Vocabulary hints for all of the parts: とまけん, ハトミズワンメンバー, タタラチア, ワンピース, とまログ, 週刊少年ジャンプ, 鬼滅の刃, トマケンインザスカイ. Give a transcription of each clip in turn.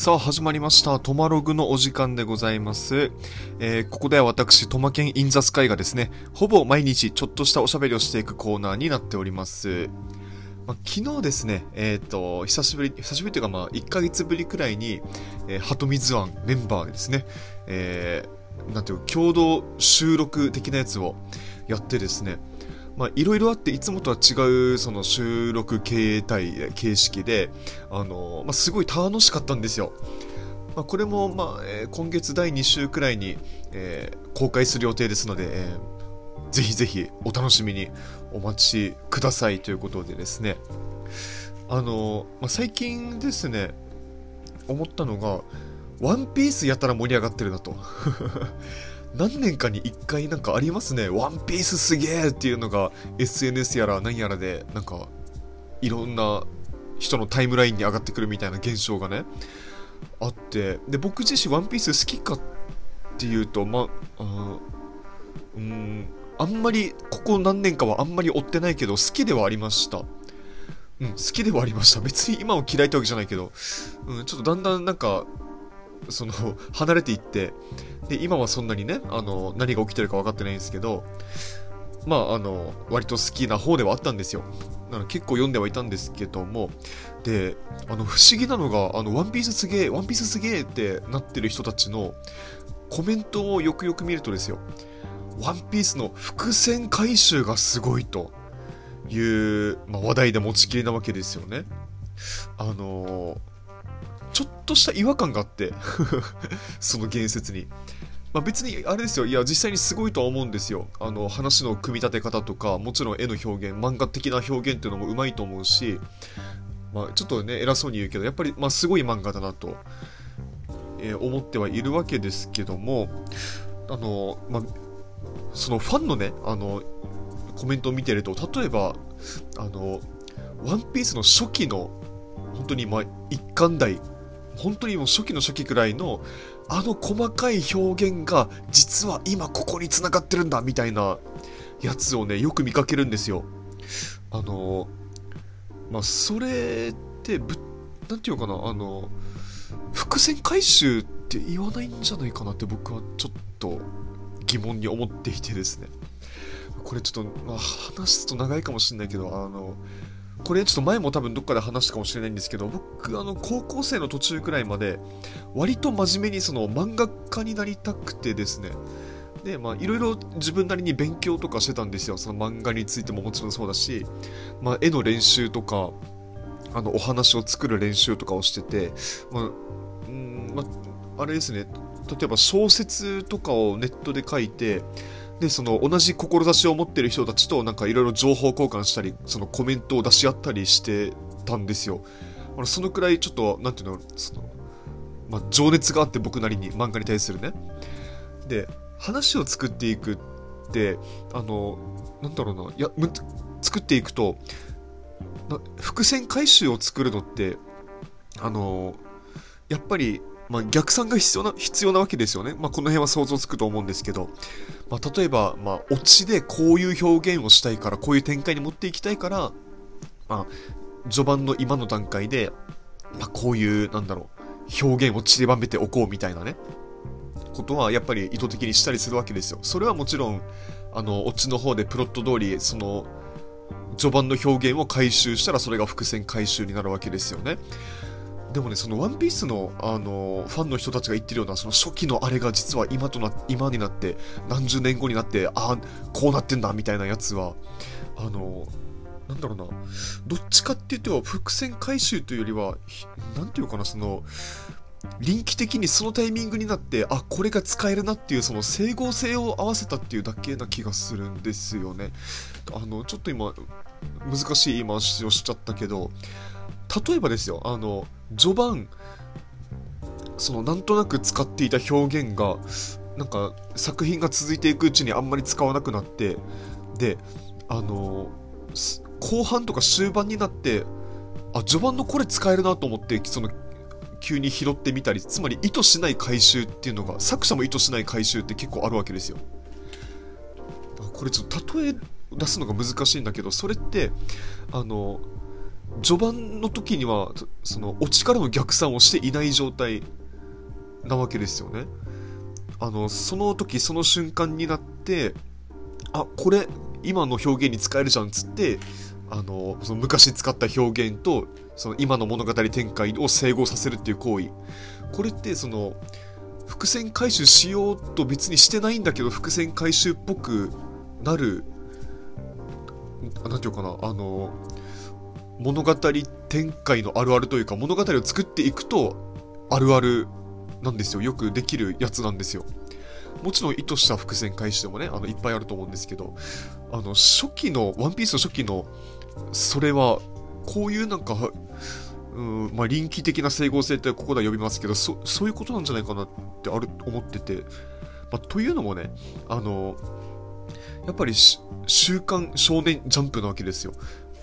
さあ始まりましたトマログのお時間でございます、ここでは私トマケンインザスカイがですねほぼ毎日ちょっとしたおしゃべりをしていくコーナーになっております、昨日ですね久しぶりというか1ヶ月ぶりくらいに、ハトミズワンメンバーですね、なんていう共同収録的なやつをやってですねいろいろあっていつもとは違うその収録形式で、すごい楽しかったんですよ。これも、今月第2週くらいに、公開する予定ですので、ぜひぜひお楽しみにお待ちくださいということでですね、最近ですね思ったのがワンピースやたら盛り上がってるなと何年かに1回なんかありますね。ワンピースすげえっていうのが SNS やら何やらでなんかいろんな人のタイムラインに上がってくるみたいな現象がねあって、で僕自身ワンピース好きかっていうとあんまりここ何年かはあんまり追ってないけど好きではありました。好きではありました。別に今も嫌いってわけじゃないけど、ちょっとだんだんなんかその離れていってで今はそんなにね何が起きてるか分かってないんですけど割と好きな方ではあったんですよ。結構読んではいたんですけども、で不思議なのがワンピースすげえワンピースすげえってなってる人たちのコメントをよくよく見るとですよ、ワンピースの伏線回収がすごいという、話題で持ちきりなわけですよね。ちょっとした違和感があってその言説に、別にあれですよ、いや実際にすごいとは思うんですよ。話の組み立て方とかもちろん絵の表現漫画的な表現っていうのもうまいと思うし、ちょっとね偉そうに言うけどやっぱり、すごい漫画だなと、思ってはいるわけですけども、そのファンのねコメントを見てると例えばワンピースの初期の本当に一巻台本当にもう初期の初期くらいの細かい表現が実は今ここに繋がってるんだみたいなやつをねよく見かけるんですよ。それってなんていうかな伏線回収って言わないんじゃないかなって僕はちょっと疑問に思っていてですね、これちょっと、話すと長いかもしれないけどこれちょっと前も多分どっかで話したかもしれないんですけど、僕高校生の途中くらいまで割と真面目にその漫画家になりたくてですね、でいろいろ自分なりに勉強とかしてたんですよ。その漫画についてももちろんそうだし、絵の練習とかお話を作る練習とかをしてて、あれですね、例えば小説とかをネットで書いてでその同じ志を持ってる人たちとなんかいろいろ情報交換したりそのコメントを出し合ったりしてたんですよ。そのくらいちょっとなんていうの、情熱があって僕なりに漫画に対するね、で話を作っていくってなんだろうな、作っていくと伏線回収を作るのってやっぱり逆算が必要なわけですよね。この辺は想像つくと思うんですけど、例えば、オチでこういう表現をしたいから、こういう展開に持っていきたいから、序盤の今の段階で、こういう、表現を散りばめておこうみたいなね、ことはやっぱり意図的にしたりするわけですよ。それはもちろん、オチの方でプロット通り、その、序盤の表現を回収したら、それが伏線回収になるわけですよね。でもね、そのワンピースの、ファンの人たちが言ってるようなその初期のあれが実は今になって何十年後になってこうなってんだみたいなやつはなんだろうな、どっちかっていうと伏線回収というよりはなんていうかな、その臨機的にそのタイミングになってこれが使えるなっていうその整合性を合わせたっていうだけな気がするんですよね。ちょっと今難しい言い回しをしちゃったけど、例えばですよ、序盤そのなんとなく使っていた表現がなんか作品が続いていくうちにあんまり使わなくなって、で後半とか終盤になって序盤のこれ使えるなと思ってその急に拾ってみたり、つまり意図しない回収っていうのが作者も意図しない回収って結構あるわけですよ。これちょっと例え出すのが難しいんだけど、それって序盤の時にはその落ちからの逆算をしていない状態なわけですよね。その時その瞬間になって、あ、これ今の表現に使えるじゃんっつって、その昔使った表現とその今の物語展開を整合させるっていう行為、これってその伏線回収しようと別にしてないんだけど伏線回収っぽくなる、なんていうかな、物語展開のあるあるというか、物語を作っていくとあるあるなんですよ。よくできるやつなんですよ。もちろん意図した伏線回収でもね、いっぱいあると思うんですけど、初期のワンピースの初期のそれはこういうなんか、まあ、臨機的な整合性ってここでは呼びますけど、そういうことなんじゃないかなって思ってて、まあ、というのもね、やっぱり週刊少年ジャンプなわけですよ。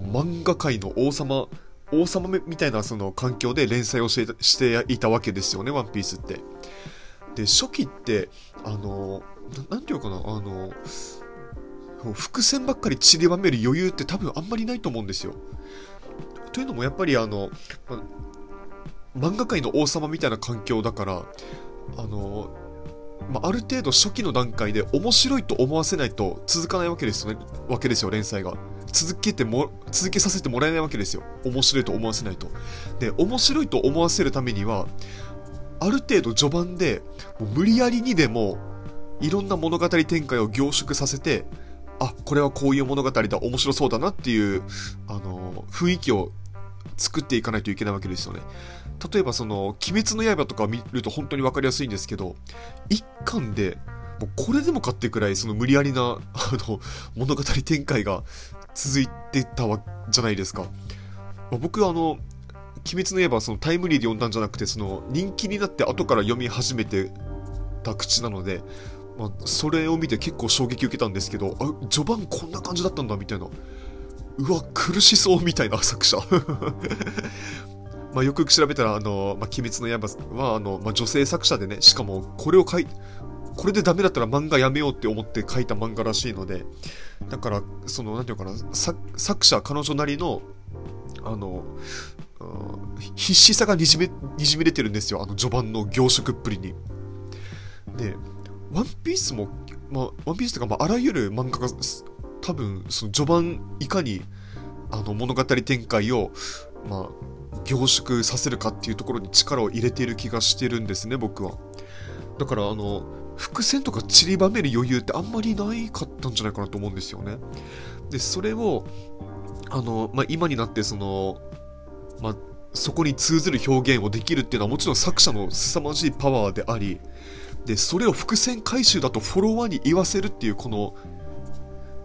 漫画界の王様みたいなその環境で連載をしていたわけですよね、ワンピースって。で、初期って、なんていうかな、伏線ばっかり散りばめる余裕って多分あんまりないと思うんですよ。というのもやっぱり漫画界の王様みたいな環境だから、まあ、ある程度初期の段階で面白いと思わせないと続かないわけですよ、連載が。続けさせてもらえないわけですよ。面白いと思わせないと。で、面白いと思わせるためには、ある程度序盤で、もう無理やりにでも、いろんな物語展開を凝縮させて、あ、これはこういう物語だ、面白そうだなっていう、雰囲気を作っていかないといけないわけですよね。例えばその、鬼滅の刃とか見ると本当にわかりやすいんですけど、一巻で、もうこれでもかってくらい、その無理やりな、物語展開が続いてたじゃないですか。僕は鬼滅の刃そのタイムリーで読んだんじゃなくて、その人気になって後から読み始めてた口なので、まあ、それを見て結構衝撃受けたんですけど、あ、序盤こんな感じだったんだみたいな、うわ苦しそうみたいな作者まあよく調べたらまあ、鬼滅の刃はまあ、女性作者でね、しかもこれでダメだったら漫画やめようって思って書いた漫画らしいので、だからそのなんていうかな、作者彼女なりの必死さがにじみ出てるんですよ、序盤の凝縮っぷりに。で、ワンピースも、まあ、ワンピースとか、まあ、あらゆる漫画が多分その序盤いかに物語展開を、まあ、凝縮させるかっていうところに力を入れている気がしてるんですね、僕は。だから伏線とか散りばめる余裕ってあんまりないかったんじゃないかなと思うんですよね。で、それをまあ、今になってそのまあ、そこに通ずる表現をできるっていうのはもちろん作者の凄まじいパワーであり、でそれを伏線回収だとフォロワーに言わせるっていう、この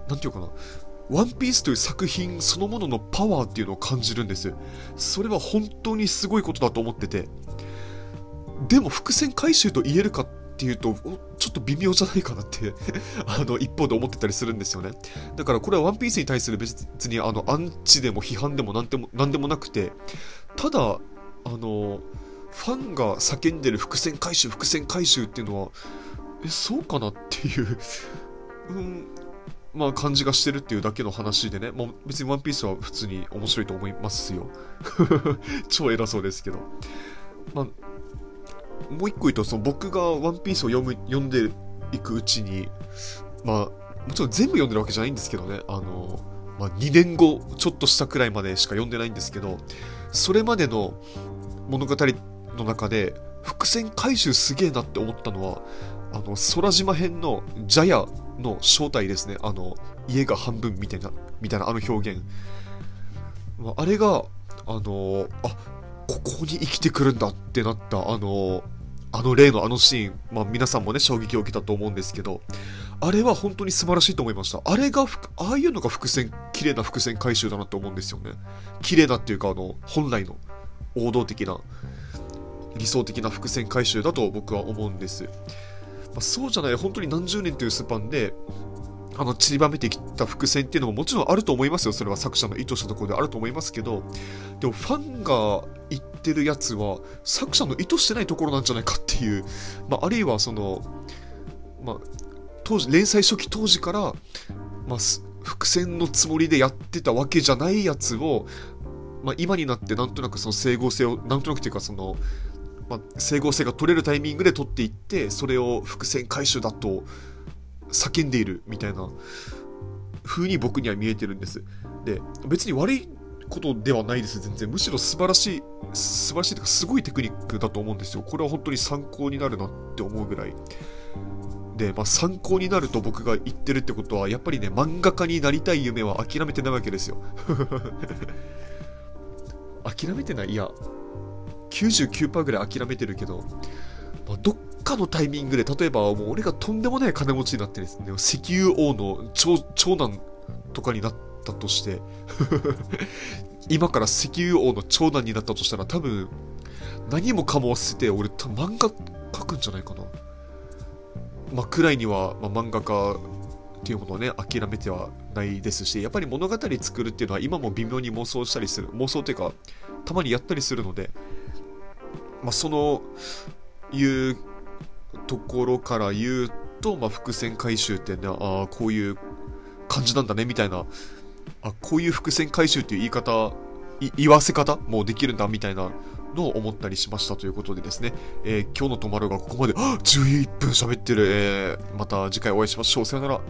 なんていうかな、ワンピースという作品そのもののパワーっていうのを感じるんです。それは本当にすごいことだと思ってて、でも伏線回収と言えるかっていうとちょっと微妙じゃないかなって一方で思ってたりするんですよね。だからこれはワンピースに対する別にアンチでも批判でもなんでもなくて、ただファンが叫んでる伏線回収っていうのはそうかなっていうまあ感じがしてるっていうだけの話でね、まあ、別にワンピースは普通に面白いと思いますよ超偉そうですけど、まあもう一個言うと、その僕がワンピースを読んでいくうちに、まあ、もちろん全部読んでるわけじゃないんですけどね、まあ、2年後ちょっとしたくらいまでしか読んでないんですけど、それまでの物語の中で伏線回収すげえなって思ったのは、空島編のジャヤの正体ですね。家が半分みたいな表現、まあ、あれがここに生きてくるんだってなった例のシーン、まあ、皆さんもね衝撃を受けたと思うんですけど、あれは本当に素晴らしいと思いました。ああいうのが綺麗な伏線回収だなと思うんですよね。綺麗だっていうか本来の王道的な理想的な伏線回収だと僕は思うんです。まあ、そうじゃない本当に何十年というスパンで散りばめてきた伏線っていうのももちろんあると思いますよ。それは作者の意図したところであると思いますけど、でもファンが言ってるやつは作者の意図してないところなんじゃないかっていう、まあ、あるいはその、まあ、連載初期当時から、まあ、伏線のつもりでやってたわけじゃないやつを、まあ、今になってなんとなくその整合性をなんとなくというかその、まあ、整合性が取れるタイミングで取っていって、それを伏線回収だと叫んでいるみたいな風に僕には見えてるんです。で、別に悪いことではないです、全然。むしろ素晴らしいというかすごいテクニックだと思うんですよ。これは本当に参考になるなって思うぐらいで、まあ、参考になると僕が言ってるってことはやっぱりね、漫画家になりたい夢は諦めてないわけですよ諦めてない、いや 99% ぐらい諦めてるけど、まあ、どっかのタイミングで、例えばもう俺がとんでもない金持ちになってですね、石油王の 長男とかになったとして今から石油王の長男になったとしたら、多分何もかも忘れて俺漫画描くんじゃないかな。まあ、くらいには、まあ、漫画家っていうものをね諦めてはないですし、やっぱり物語作るっていうのは今も微妙に妄想したりする、妄想っていうかたまにやったりするので、まあ、そのいうところから言うと、まあ、伏線回収ってね、あこういう感じなんだねみたいな、あこういう伏線回収っていう言わせ方もうできるんだみたいなのを思ったりしましたということでですね、今日のとまるがここまで。11分喋ってる。また次回お会いしましょう。さよなら。